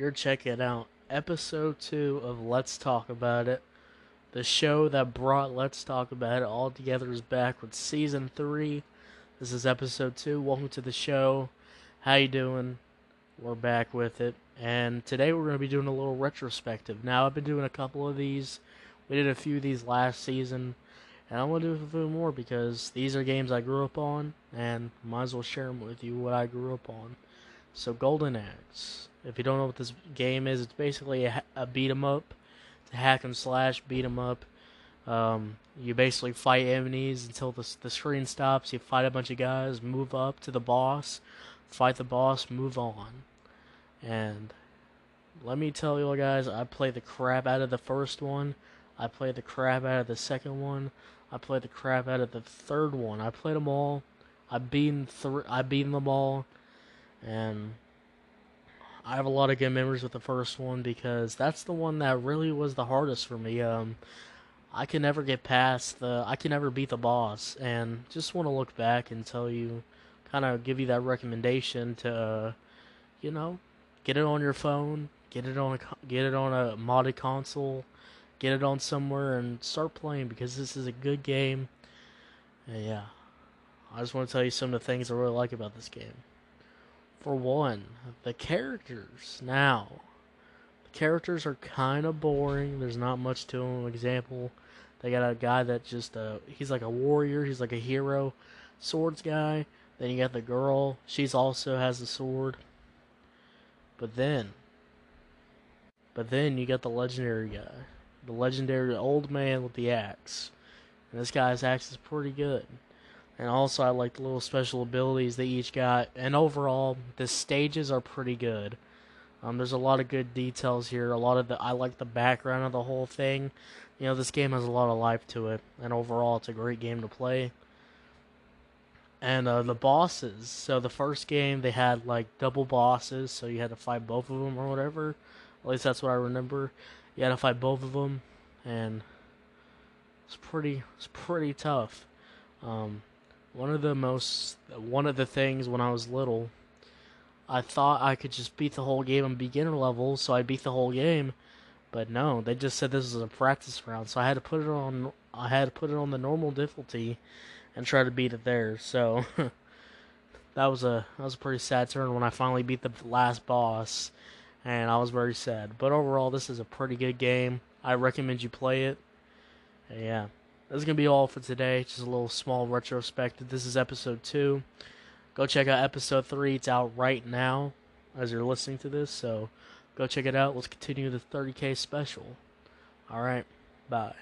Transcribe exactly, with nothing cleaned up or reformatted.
you're checking out episode two of Let's Talk About It. The show that brought Let's Talk About It all together is back with season three. This is episode two. Welcome to the show. How you doing? We're back with it. And today we're going to be doing a little retrospective. Now, I've been doing a couple of these. We did a few of these last season. And I want to do a few more because these are games I grew up on. And might as well share them with you what I grew up on. So, Golden Axe. If you don't know what this game is, it's basically a, a beat-em-up. Hack and slash, beat them up. Um, you basically fight enemies until the the screen stops. You fight a bunch of guys, move up to the boss, fight the boss, move on. And let me tell you guys, I played the crap out of the first one. I played the crap out of the second one. I played the crap out of the third one. I played them all. I beaten th- I beaten them all, and I have a lot of good memories with the first one because that's the one that really was the hardest for me. Um, I could never get past the... I could never beat the boss, and just want to look back and tell you, kind of give you that recommendation to, uh, you know, get it on your phone, get it on a, get it on a modded console, get it on somewhere, and start playing because this is a good game. And yeah, I just want to tell you some of the things I really like about this game. For one, the characters. Now, the characters are kind of boring. There's not much to them. Example, they got a guy that just, uh, he's like a warrior. He's like a hero. Swords guy. Then you got the girl. She's also has a sword. But then, but then you got the legendary guy. The legendary old man with the axe. And this guy's axe is pretty good. And also, I like the little special abilities they each got. And overall, the stages are pretty good. Um, there's a lot of good details here. A lot of the I like the background of the whole thing. You know, this game has a lot of life to it. And overall, it's a great game to play. And uh, the bosses. So the first game, they had like double bosses. So you had to fight both of them or whatever. At least that's what I remember. You had to fight both of them. And it's pretty, it's pretty tough. Um... One of the most, one of the things when I was little, I thought I could just beat the whole game on beginner level, so I beat the whole game, but no, they just said this was a practice round, so I had to put it on, I had to put it on the normal difficulty, and try to beat it there, so, that was a, that was a pretty sad turn when I finally beat the last boss, and I was very sad, but overall, this is a pretty good game. I recommend you play it, and yeah. That's going to be all for today. Just a little small retrospective. This is episode two. Go check out episode three. It's out right now as you're listening to this. So go check it out. Let's continue the thirty K special. All right. Bye.